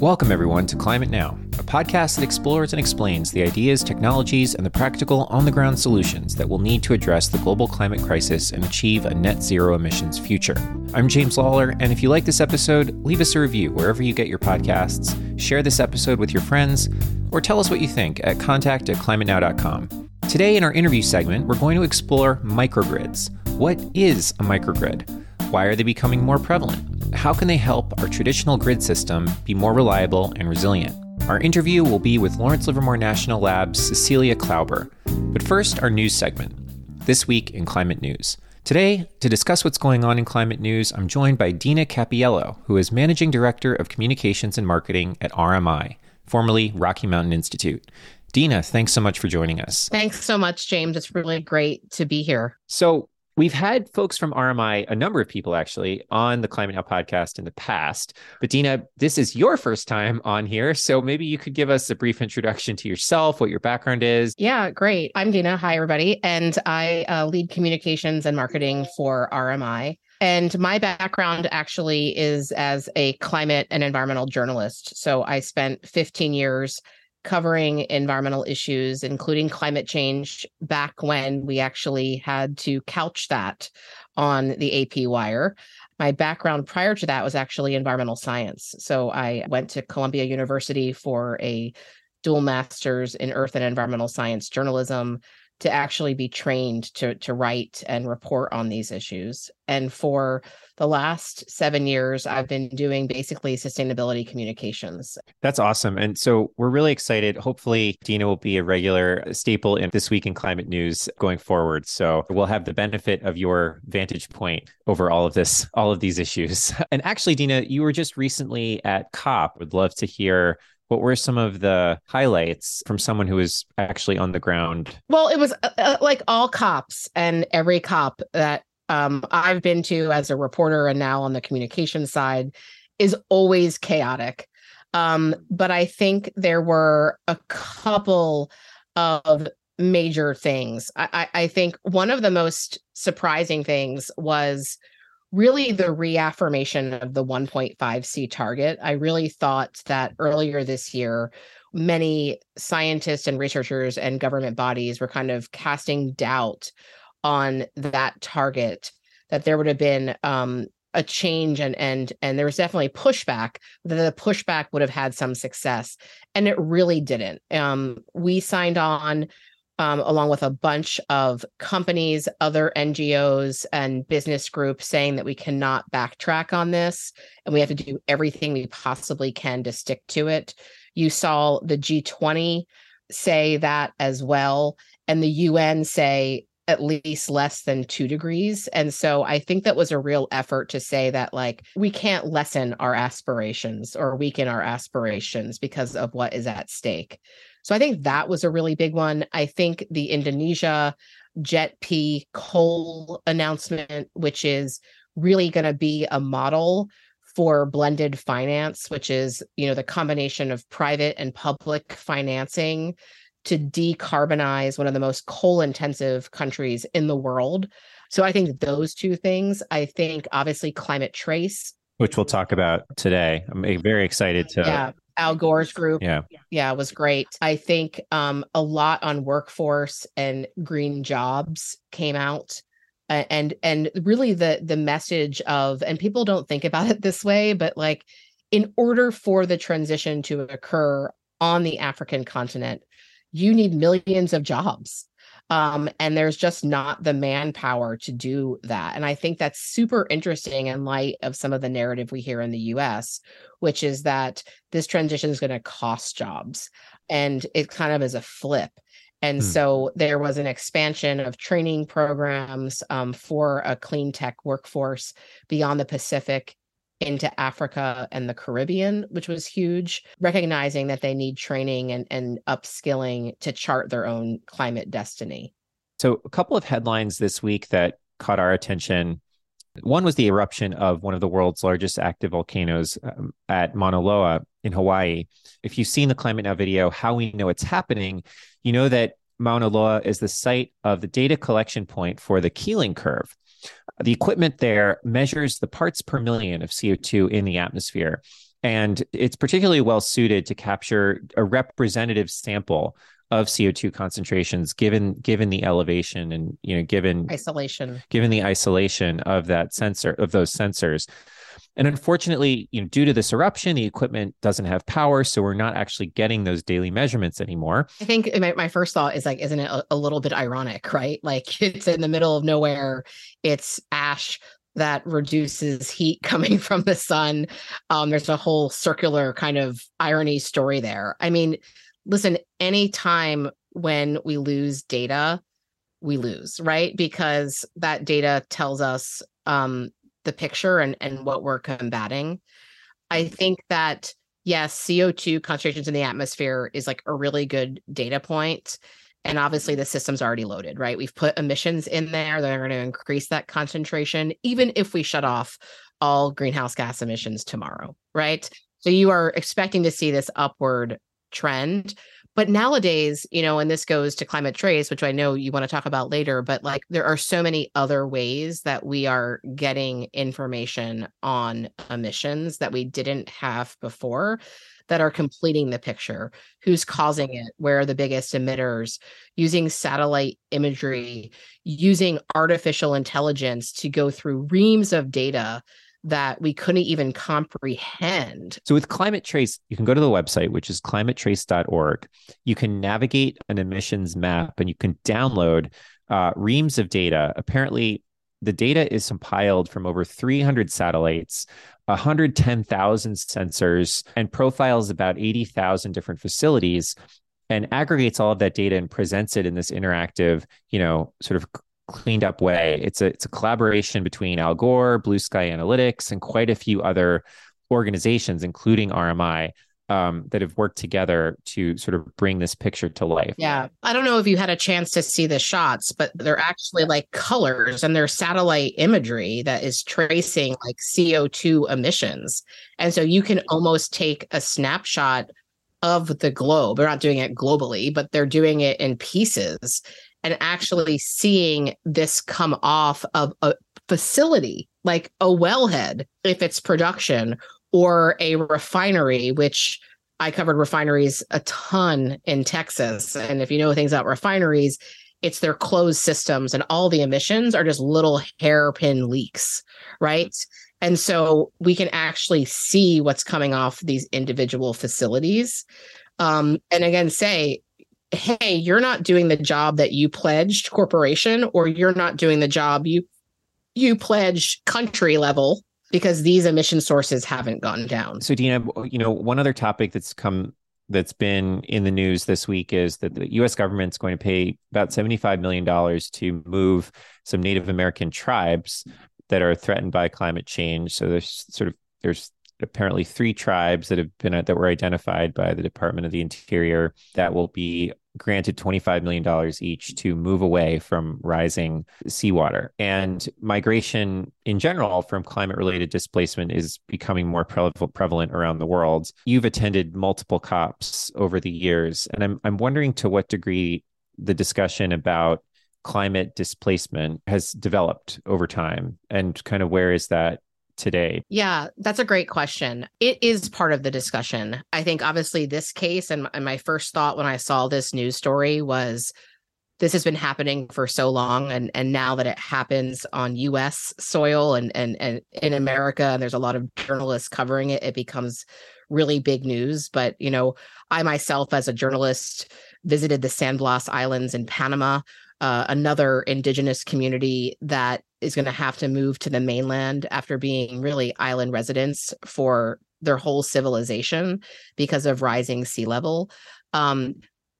Welcome, everyone, to Climate Now, a podcast that explores and explains the ideas, technologies, and the practical on-the-ground solutions that we'll need to address the global climate crisis and achieve a net zero emissions future. I'm James Lawler, and if you like this episode, leave us a review wherever you get your podcasts, share this episode with your friends, or tell us what you think at contact@climatenow.com. Today in our interview segment, we're going to explore microgrids. What is a microgrid? Why are they becoming more prevalent? How can they help our traditional grid system be more reliable and resilient? Our interview will be with Lawrence Livermore National Lab's Cecilia Klauber. But first, our news segment, This Week in Climate News. Today, to discuss what's going on in climate news, I'm joined by Dina Cappiello, who is Managing Director of Communications and Marketing at RMI, formerly Rocky Mountain Institute. Dina, thanks so much for joining us. Thanks so much, James. It's really great to be here. So we've had folks from RMI, a number of people actually, on the Climate Now podcast in the past. But Dina, this is your first time on here. So maybe you could give us a brief introduction to yourself, what your background is. Yeah, great. I'm Dina. Hi, everybody. And I lead communications and marketing for RMI. And my background actually is as a climate and environmental journalist. So I spent 15 years covering environmental issues, including climate change, back when we actually had to couch that on the AP wire. My background prior to that was actually environmental science. So I went to Columbia University for a dual master's in earth and environmental science journalism to actually be trained to write and report on these issues. And for the last 7 years, I've been doing basically sustainability communications. That's awesome. And so we're really excited. Hopefully, Dina will be a regular staple in This Week in Climate News going forward. So we'll have the benefit of your vantage point over all of this, all of these issues. And actually, Dina, you were just recently at COP. Would love to hear what were some of the highlights from someone who was actually on the ground? Well, it was like all COPs and every COP that I've been to as a reporter and now on the communication side is always chaotic. But I think there were a couple of major things. I think one of the most surprising things was really the reaffirmation of the 1.5C target. I really thought that earlier this year, many scientists and researchers and government bodies were kind of casting doubt on that target, that there would have been a change and there was definitely pushback, that the pushback would have had some success. And it really didn't. We signed on along with a bunch of companies, other NGOs and business groups saying that we cannot backtrack on this and we have to do everything we possibly can to stick to it. You saw the G20 say that as well, and the UN say at least less than 2 degrees. And so I think that was a real effort to say that, like, we can't lessen our aspirations or weaken our aspirations because of what is at stake. So I think that was a really big one. I think the Indonesia JETP coal announcement, which is really going to be a model for blended finance, which is, you know, the combination of private and public financing to decarbonize one of the most coal-intensive countries in the world. So I think those two things. I think obviously Climate Trace, which we'll talk about today. I'm very excited to. Yeah. Al Gore's group, yeah, was great. I think a lot on workforce and green jobs came out, and really the message of, and people don't think about it this way, but like, in order for the transition to occur on the African continent, you need millions of jobs, and there's just not the manpower to do that. And I think that's super interesting in light of some of the narrative we hear in the U.S., which is that this transition is going to cost jobs, and it kind of is a flip. And so there was an expansion of training programs for a clean tech workforce beyond the Pacific into Africa and the Caribbean, which was huge, recognizing that they need training and upskilling to chart their own climate destiny. So a couple of headlines this week that caught our attention. One was the eruption of one of the world's largest active volcanoes at Mauna Loa in Hawaii. If you've seen the Climate Now video, How We Know It's Happening, you know that Mauna Loa is the site of the data collection point for the Keeling Curve. The equipment there measures the parts per million of CO2 in the atmosphere. And it's particularly well suited to capture a representative sample of CO2 concentrations, given the elevation and, you know, given the isolation of that sensor, of those sensors. And unfortunately, you know, due to this eruption, the equipment doesn't have power, so we're not actually getting those daily measurements anymore. I think my first thought is like, isn't it a little bit ironic, right? Like, it's in the middle of nowhere, it's ash that reduces heat coming from the sun. There's a whole circular kind of irony story there. I mean, listen, anytime when we lose data, we lose, right? Because that data tells us the picture and what we're combating. I think that, yes, CO2 concentrations in the atmosphere is like a really good data point. And obviously the system's already loaded, right? We've put emissions in there. They're going to increase that concentration, even if we shut off all greenhouse gas emissions tomorrow, right? So you are expecting to see this upward trend. But nowadays, you know, and this goes to Climate Trace, which I know you want to talk about later, but like there are so many other ways that we are getting information on emissions that we didn't have before that are completing the picture. Who's causing it? Where are the biggest emitters? Using satellite imagery, using artificial intelligence to go through reams of data that we couldn't even comprehend. So with Climate Trace, you can go to the website, which is climatetrace.org. You can navigate an emissions map and you can download reams of data. Apparently, the data is compiled from over 300 satellites, 110,000 sensors, and profiles about 80,000 different facilities, and aggregates all of that data and presents it in this interactive, you know, sort of cleaned up way. It's a collaboration between Al Gore, Blue Sky Analytics, and quite a few other organizations, including RMI, that have worked together to sort of bring this picture to life. Yeah. I don't know if you had a chance to see the shots, but they're actually like colors, and they're satellite imagery that is tracing like CO2 emissions. And so you can almost take a snapshot of the globe. They're not doing it globally, but they're doing it in pieces and actually seeing this come off of a facility, like a wellhead, if it's production, or a refinery, which I covered refineries a ton in Texas. And if you know things about refineries, it's their closed systems, and all the emissions are just little hairpin leaks, right? And so we can actually see what's coming off these individual facilities. And again, say, hey, you're not doing the job that you pledged corporation, or you're not doing the job you pledged country level, because these emission sources haven't gone down. So, Dina, you know, one other topic that's been in the news this week is that the U.S. government's going to pay about $75 million to move some Native American tribes that are threatened by climate change. So there's apparently three tribes that were identified by the Department of the Interior that will be granted $25 million each to move away from rising seawater. And migration in general from climate-related displacement is becoming more prevalent around the world. You've attended multiple COPs over the years, and I'm wondering to what degree the discussion about climate displacement has developed over time, and kind of where is that today? Yeah, that's a great question. It is part of the discussion. I think obviously this case, and my first thought when I saw this news story was, this has been happening for so long, and now that it happens on US soil and in America, and there's a lot of journalists covering it, it becomes really big news. But, you know, I myself as a journalist visited the San Blas Islands in Panama, another indigenous community that is going to have to move to the mainland after being really island residents for their whole civilization because of rising sea level.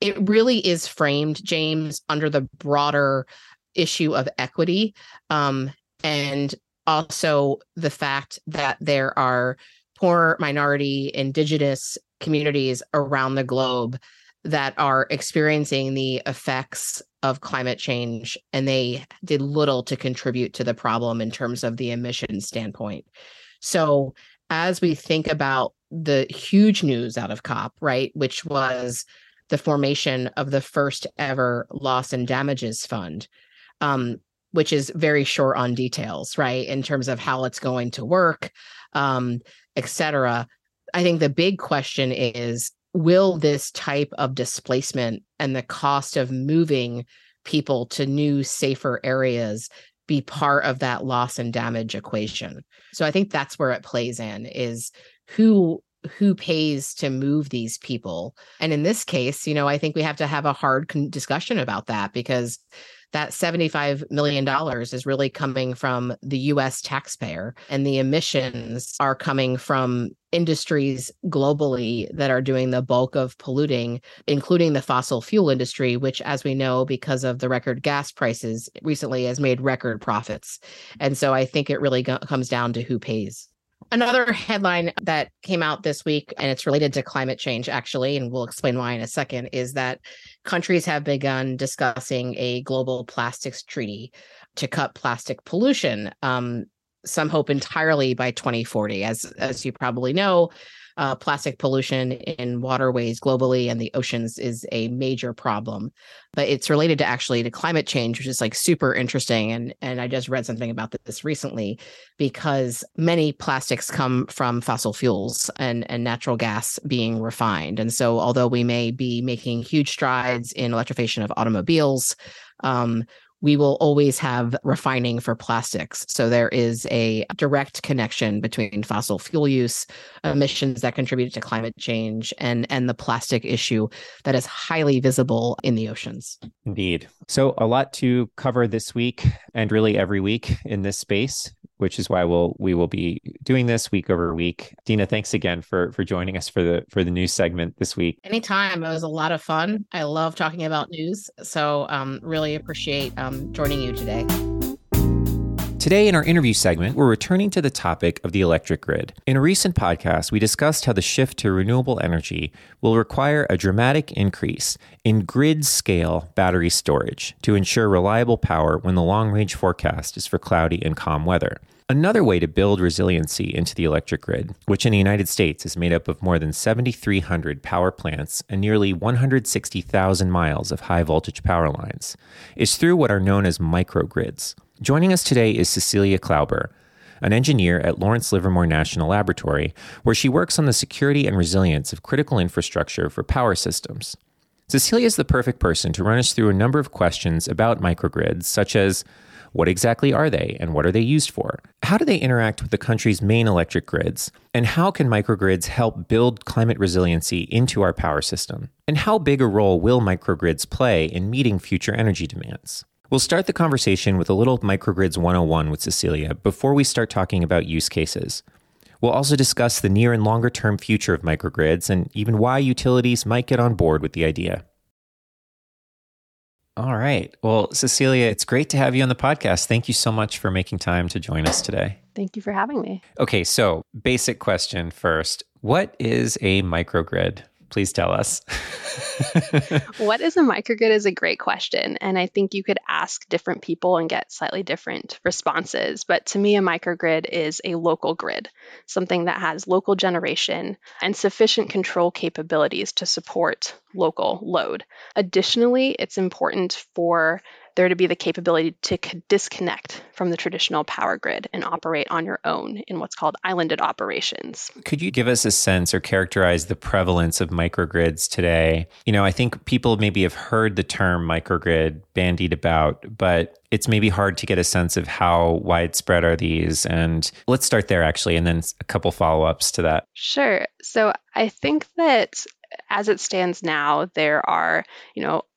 It really is framed, James, under the broader issue of equity, and also the fact that there are poor minority indigenous communities around the globe that are experiencing the effects of climate change, and they did little to contribute to the problem in terms of the emission standpoint. So as we think about the huge news out of COP, right, which was the formation of the first ever loss and damages fund, which is very short on details, right, in terms of how it's going to work, et cetera. I think the big question is, will this type of displacement and the cost of moving people to new, safer areas be part of that loss and damage equation? So I think that's where it plays in, is who pays to move these people. And in this case, you know, I think we have to have a hard discussion about that, because that $75 million is really coming from the U.S. taxpayer, and the emissions are coming from industries globally that are doing the bulk of polluting, including the fossil fuel industry, which, as we know, because of the record gas prices recently, has made record profits. And so I think it really comes down to who pays. Another headline that came out this week, and it's related to climate change, actually, and we'll explain why in a second, is that countries have begun discussing a global plastics treaty to cut plastic pollution, some hope entirely by 2040. As you probably know, plastic pollution in waterways globally and the oceans is a major problem, but it's related to climate change, which is like super interesting. And I just read something about this recently, because many plastics come from fossil fuels and natural gas being refined. And so although we may be making huge strides in electrification of automobiles, we will always have refining for plastics. So there is a direct connection between fossil fuel use, emissions that contribute to climate change, and the plastic issue that is highly visible in the oceans. Indeed. So a lot to cover this week, and really every week in this space, which is why we will be doing this week over week. Dina, thanks again for joining us for the news segment this week. Anytime. It was a lot of fun. I love talking about news. So really appreciate joining you today. Today in our interview segment, we're returning to the topic of the electric grid. In a recent podcast, we discussed how the shift to renewable energy will require a dramatic increase in grid-scale battery storage to ensure reliable power when the long-range forecast is for cloudy and calm weather. Another way to build resiliency into the electric grid, which in the United States is made up of more than 7,300 power plants and nearly 160,000 miles of high-voltage power lines, is through what are known as microgrids. Joining us today is Cecilia Klauber, an engineer at Lawrence Livermore National Laboratory, where she works on the security and resilience of critical infrastructure for power systems. Cecilia is the perfect person to run us through a number of questions about microgrids, such as, what exactly are they and what are they used for? How do they interact with the country's main electric grids? And how can microgrids help build climate resiliency into our power system? And how big a role will microgrids play in meeting future energy demands? We'll start the conversation with a little Microgrids 101 with Cecilia before we start talking about use cases. We'll also discuss the near and longer-term future of microgrids and even why utilities might get on board with the idea. All right. Well, Cecilia, it's great to have you on the podcast. Thank you so much for making time to join us today. Thank you for having me. Okay, so basic question first. What is a microgrid? Please tell us. What is a microgrid is a great question. And I think you could ask different people and get slightly different responses. But to me, a microgrid is a local grid, something that has local generation and sufficient control capabilities to support local load. Additionally, it's important for there to be the capability to disconnect from the traditional power grid and operate on your own in what's called islanded operations. Could you give us a sense or characterize the prevalence of microgrids today? You know, I think people maybe have heard the term microgrid bandied about, but it's maybe hard to get a sense of how widespread are these. And let's start there actually, and then a couple follow-ups to that. Sure. So I think that as it stands now, there are,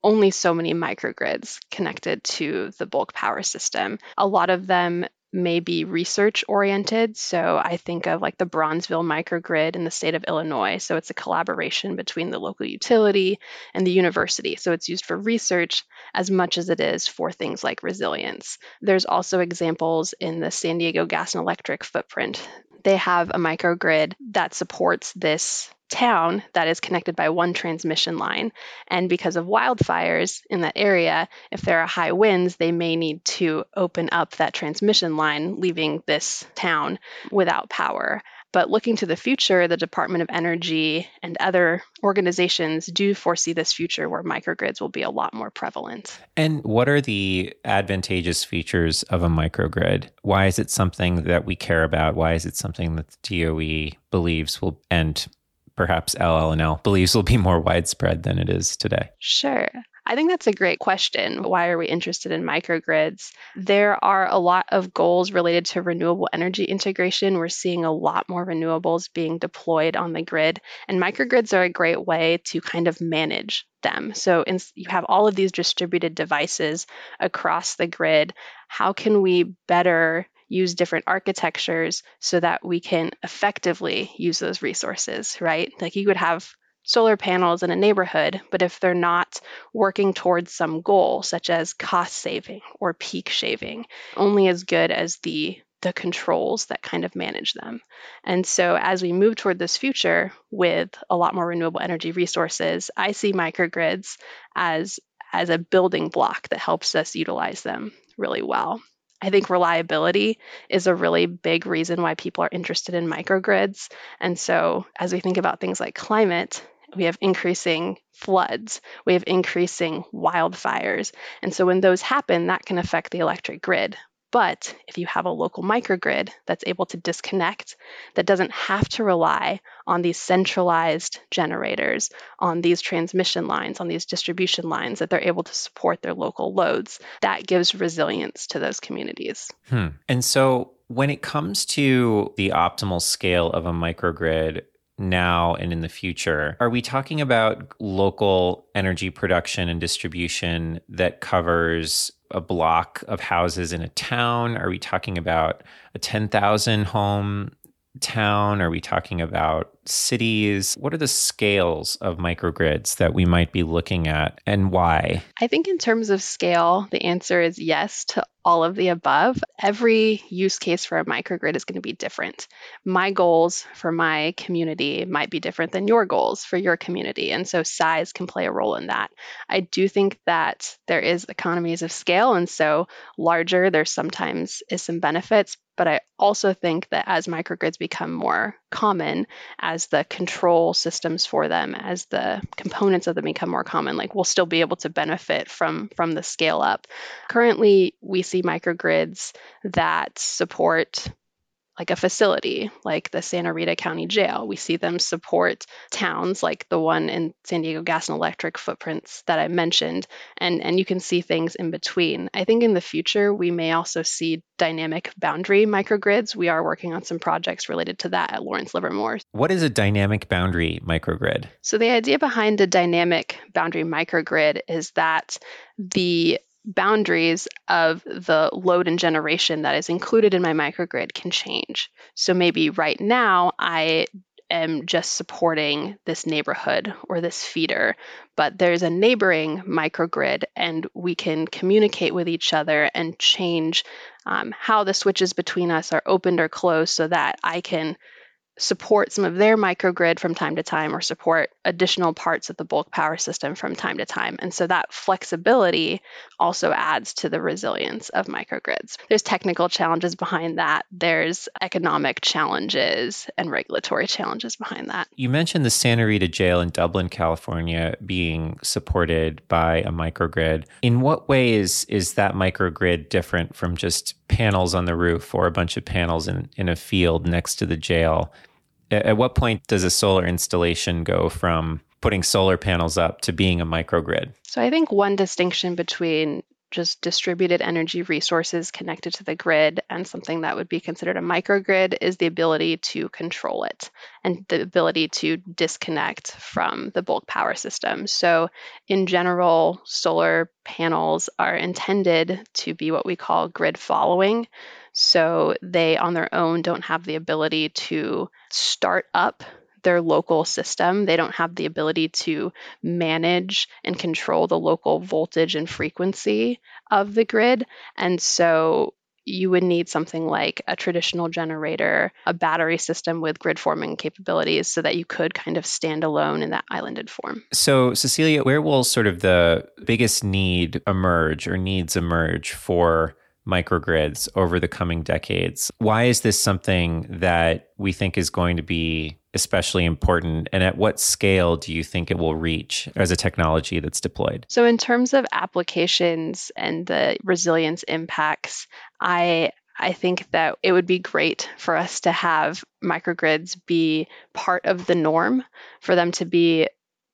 only so many microgrids connected to the bulk power system. A lot of them may be research oriented. So I think of the Bronzeville microgrid in the state of Illinois. So it's a collaboration between the local utility and the university. So it's used for research as much as it is for things like resilience. There's also examples in the San Diego Gas and Electric footprint. They have a microgrid that supports this town that is connected by one transmission line. And because of wildfires in that area, if there are high winds, they may need to open up that transmission line, leaving this town without power. But looking to the future, the Department of Energy and other organizations do foresee this future where microgrids will be a lot more prevalent. And what are the advantageous features of a microgrid? Why is it something that we care about? Why is it something that the DOE believes will, and perhaps LLNL believes will be more widespread than it is today? Sure. I think that's a great question. Why are we interested in microgrids? There are a lot of goals related to renewable energy integration. We're seeing a lot more renewables being deployed on the grid, and microgrids are a great way to kind of manage them. So you have all of these distributed devices across the grid. How can we better use different architectures so that we can effectively use those resources, right? Like you would have solar panels in a neighborhood, but if they're not working towards some goal, such as cost saving or peak shaving, only as good as the controls that kind of manage them. And so as we move toward this future with a lot more renewable energy resources, I see microgrids as a building block that helps us utilize them really well. I think reliability is a really big reason why people are interested in microgrids. And so as we think about things like climate, we have increasing floods, we have increasing wildfires. And so when those happen, that can affect the electric grid. But if you have a local microgrid that's able to disconnect, that doesn't have to rely on these centralized generators, on these transmission lines, on these distribution lines, that they're able to support their local loads, that gives resilience to those communities. And so when it comes to the optimal scale of a microgrid, now and in the future, are we talking about local energy production and distribution that covers a block of houses in a town? Are we talking about a 10,000 home town? Are we talking about cities? What are the scales of microgrids that we might be looking at, and why? I think in terms of scale, the answer is yes to all of the above. Every use case for a microgrid is going to be different. My goals for my community might be different than your goals for your community. And so size can play a role in that. I do think that there is economies of scale. And so larger, there sometimes is some benefits. But I also think that as microgrids become more common, as the control systems for them, as the components of them become more common, like we'll still be able to benefit from the scale up. Currently, we see microgrids that support like a facility, like the Santa Rita County Jail. We see them support towns like the one in San Diego Gas and Electric footprints that I mentioned, and you can see things in between. I think in the future, we may also see dynamic boundary microgrids. We are working on some projects related to that at Lawrence Livermore. What is a dynamic boundary microgrid? So the idea behind a dynamic boundary microgrid is that the boundaries of the load and generation that is included in my microgrid can change. So maybe right now I am just supporting this neighborhood or this feeder, but there's a neighboring microgrid and we can communicate with each other and change how the switches between us are opened or closed so that I can support some of their microgrid from time to time or support additional parts of the bulk power system from time to time. And so that flexibility also adds to the resilience of microgrids. There's technical challenges behind that. There's economic challenges and regulatory challenges behind that. You mentioned the Santa Rita Jail in Dublin, California being supported by a microgrid. In what ways is that microgrid different from just panels on the roof or a bunch of panels in a field next to the jail? At what point does a solar installation go from putting solar panels up to being a microgrid? So I think one distinction between just distributed energy resources connected to the grid and something that would be considered a microgrid is the ability to control it and the ability to disconnect from the bulk power system. So in general, solar panels are intended to be what we call grid following. So they on their own don't have the ability to start up their local system. They don't have the ability to manage and control the local voltage and frequency of the grid. And so you would need something like a traditional generator, a battery system with grid forming capabilities so that you could kind of stand alone in that islanded form. So Cecilia, where will sort of the biggest needs emerge for microgrids over the coming decades. Why is this something that we think is going to be especially important? And at what scale do you think it will reach as a technology that's deployed? So in terms of applications and the resilience impacts, I think that it would be great for us to have microgrids be part of the norm, for them to be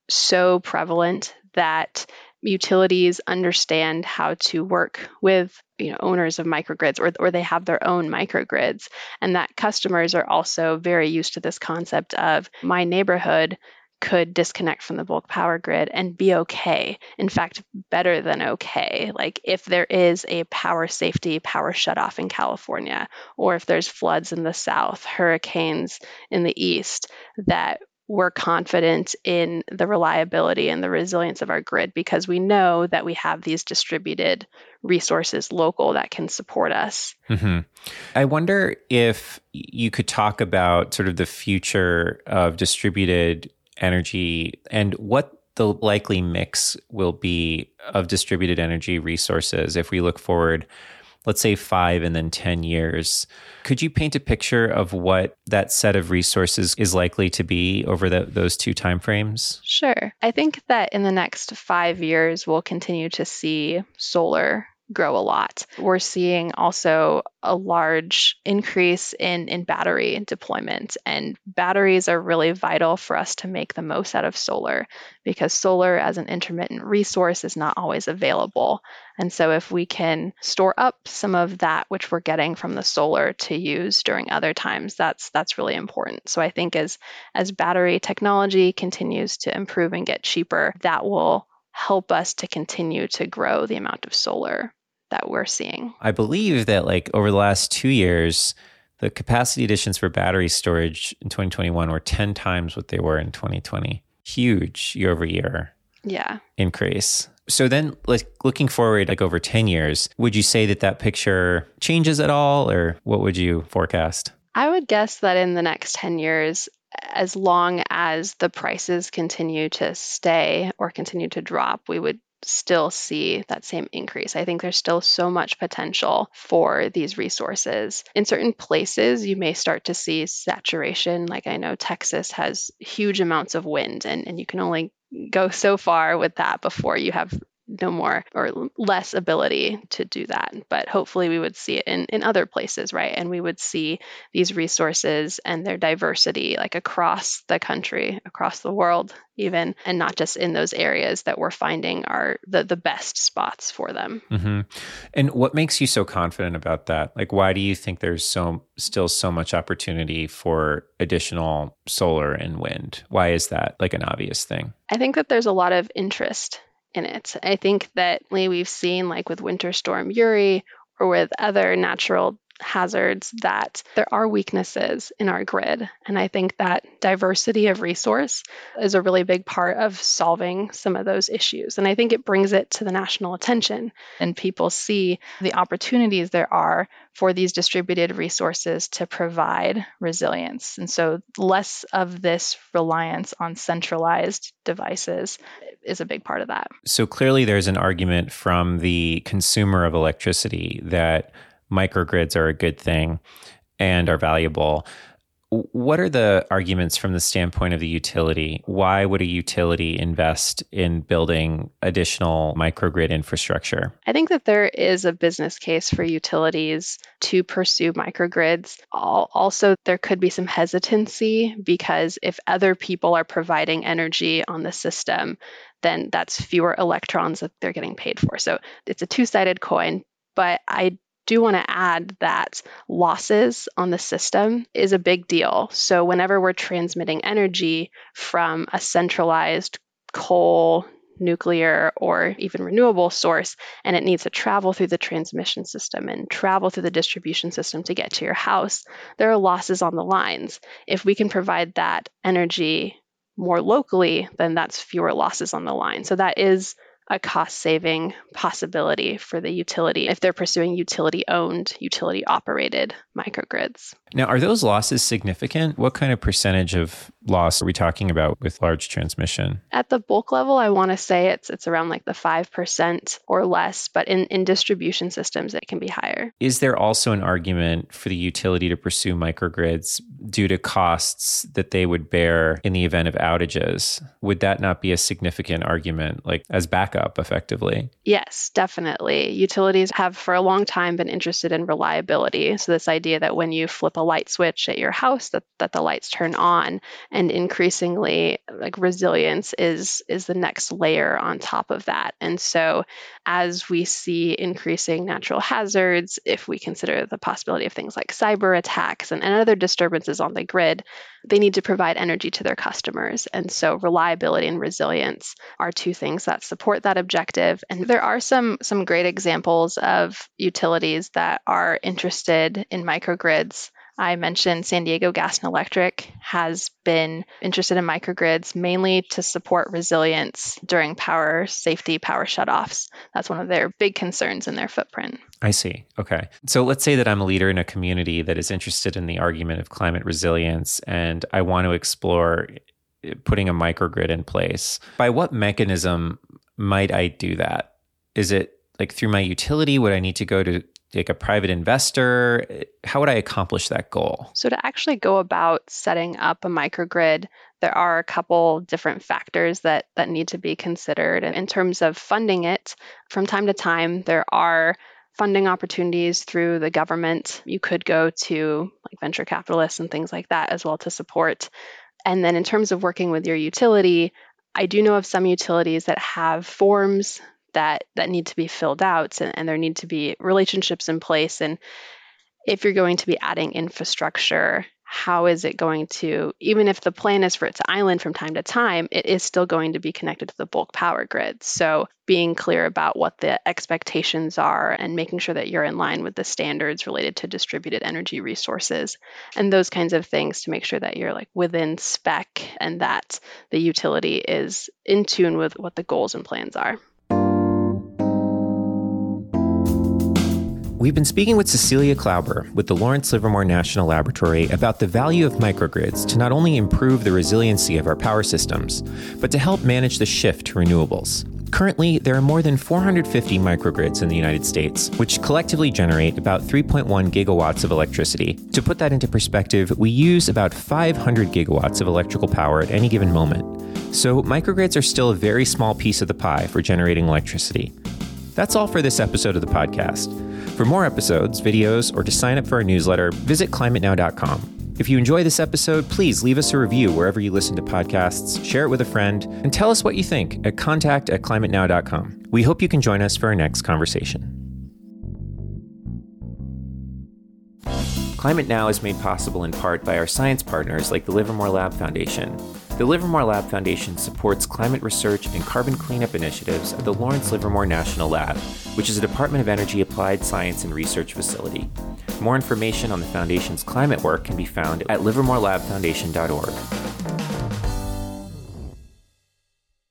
so prevalent that utilities understand how to work with, owners of microgrids, or they have their own microgrids, and that customers are also very used to this concept of my neighborhood could disconnect from the bulk power grid and be okay. In fact, better than okay. Like if there is a power shutoff in California, or if there's floods in the south, hurricanes in the east, that we're confident in the reliability and the resilience of our grid because we know that we have these distributed resources local that can support us. Mm-hmm. I wonder if you could talk about sort of the future of distributed energy and what the likely mix will be of distributed energy resources if we look forward, let's say 5 and then 10 years. Could you paint a picture of what that set of resources is likely to be over those two timeframes? Sure. I think that in the next 5 years, we'll continue to see solar grow a lot. We're seeing also a large increase in battery deployment. And batteries are really vital for us to make the most out of solar, because solar as an intermittent resource is not always available. And so if we can store up some of that which we're getting from the solar to use during other times, that's really important. So I think as battery technology continues to improve and get cheaper, that will help us to continue to grow the amount of solar that we're seeing. I believe that over the last 2 years, the capacity additions for battery storage in 2021 were 10 times what they were in 2020. Huge year over year increase. So then looking forward over 10 years, would you say that picture changes at all, or what would you forecast? I would guess that in the next 10 years, as long as the prices continue to stay or continue to drop, we would still see that same increase. I think there's still so much potential for these resources. In certain places, you may start to see saturation. I know Texas has huge amounts of wind, and you can only go so far with that before you have no more or less ability to do that. But hopefully we would see it in other places, right? And we would see these resources and their diversity across the country, across the world even, and not just in those areas that we're finding are the best spots for them. Mm-hmm. And what makes you so confident about that? Why do you think there's still so much opportunity for additional solar and wind? Why is that an obvious thing? I think that there's a lot of interest in it. I think that we've seen with Winter Storm Yuri or with other natural hazards that there are weaknesses in our grid. And I think that diversity of resource is a really big part of solving some of those issues. And I think it brings it to the national attention, and people see the opportunities there are for these distributed resources to provide resilience. And so less of this reliance on centralized devices is a big part of that. So clearly there's an argument from the consumer of electricity that microgrids are a good thing and are valuable. What are the arguments from the standpoint of the utility? Why would a utility invest in building additional microgrid infrastructure? I think that there is a business case for utilities to pursue microgrids. Also, there could be some hesitancy because if other people are providing energy on the system, then that's fewer electrons that they're getting paid for. So it's a two-sided coin, but I do want to add that losses on the system is a big deal. So whenever we're transmitting energy from a centralized coal, nuclear, or even renewable source, and it needs to travel through the transmission system and travel through the distribution system to get to your house, there are losses on the lines. If we can provide that energy more locally, then that's fewer losses on the line. So that is a cost-saving possibility for the utility if they're pursuing utility-owned, utility-operated microgrids. Now, are those losses significant? What kind of percentage of loss are we talking about with large transmission? At the bulk level, I want to say it's around like the 5% or less, but in distribution systems, it can be higher. Is there also an argument for the utility to pursue microgrids due to costs that they would bear in the event of outages? Would that not be a significant argument, like as backup effectively? Yes, definitely. Utilities have for a long time been interested in reliability. So this idea that when you flip a light switch at your house, that the lights turn on, and increasingly like resilience is the next layer on top of that. And so as we see increasing natural hazards, if we consider the possibility of things like cyber attacks and other disturbances on the grid, they need to provide energy to their customers. And so reliability and resilience are two things that support that objective. And there are some great examples of utilities that are interested in microgrids. I mentioned San Diego Gas and Electric has been interested in microgrids mainly to support resilience during power safety, power shutoffs. That's one of their big concerns in their footprint. I see. Okay. So let's say that I'm a leader in a community that is interested in the argument of climate resilience, and I want to explore putting a microgrid in place. By what mechanism might I do that? Is it like through my utility? Would I need to go to like a private investor? How would I accomplish that goal? So to actually go about setting up a microgrid, there are a couple different factors that need to be considered. And in terms of funding it, from time to time, there are funding opportunities through the government. You could go to like venture capitalists and things like that as well to support. And then in terms of working with your utility, I do know of some utilities that have forms that need to be filled out, and there need to be relationships in place. And if you're going to be adding infrastructure, how is it going to, even if the plan is for it to island from time to time, it is still going to be connected to the bulk power grid. So being clear about what the expectations are and making sure that you're in line with the standards related to distributed energy resources and those kinds of things to make sure that you're like within spec and that the utility is in tune with what the goals and plans are. We've been speaking with Cecilia Klauber with the Lawrence Livermore National Laboratory about the value of microgrids to not only improve the resiliency of our power systems, but to help manage the shift to renewables. Currently, there are more than 450 microgrids in the United States, which collectively generate about 3.1 gigawatts of electricity. To put that into perspective, we use about 500 gigawatts of electrical power at any given moment. So microgrids are still a very small piece of the pie for generating electricity. That's all for this episode of the podcast. For more episodes, videos, or to sign up for our newsletter, visit climatenow.com. If you enjoy this episode, please leave us a review wherever you listen to podcasts, share it with a friend, and tell us what you think at contact@climatenow.com. We hope you can join us for our next conversation. Climate Now is made possible in part by our science partners like the Livermore Lab Foundation. The Livermore Lab Foundation supports climate research and carbon cleanup initiatives at the Lawrence Livermore National Lab, which is a Department of Energy applied science and research facility. More information on the Foundation's climate work can be found at livermorelabfoundation.org.